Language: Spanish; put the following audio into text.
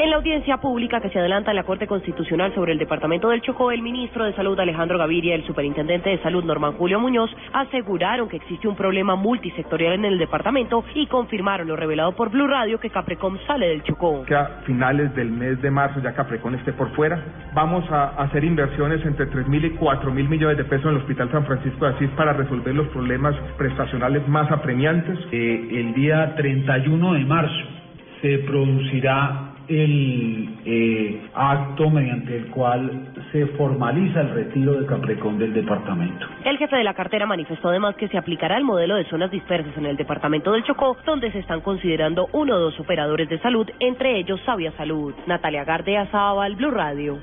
En la audiencia pública que se adelanta en la Corte Constitucional sobre el Departamento del Chocó, el ministro de Salud Alejandro Gaviria y el superintendente de Salud Norman Julio Muñoz aseguraron que existe un problema multisectorial en el departamento y confirmaron lo revelado por Blue Radio, que Caprecom sale del Chocó. Que a finales del mes de marzo ya Caprecom esté por fuera. Vamos a hacer inversiones entre 3.000 y 4.000 millones de pesos en el Hospital San Francisco de Asís para resolver los problemas prestacionales más apremiantes. El día 31 de marzo se producirá el acto mediante el cual se formaliza el retiro de Caprecom del departamento. El jefe de la cartera manifestó además que se aplicará el modelo de zonas dispersas en el departamento del Chocó, donde se están considerando 1 o 2 operadores de salud, entre ellos Savia Salud. Natalia Gardeazábal, Blue Radio.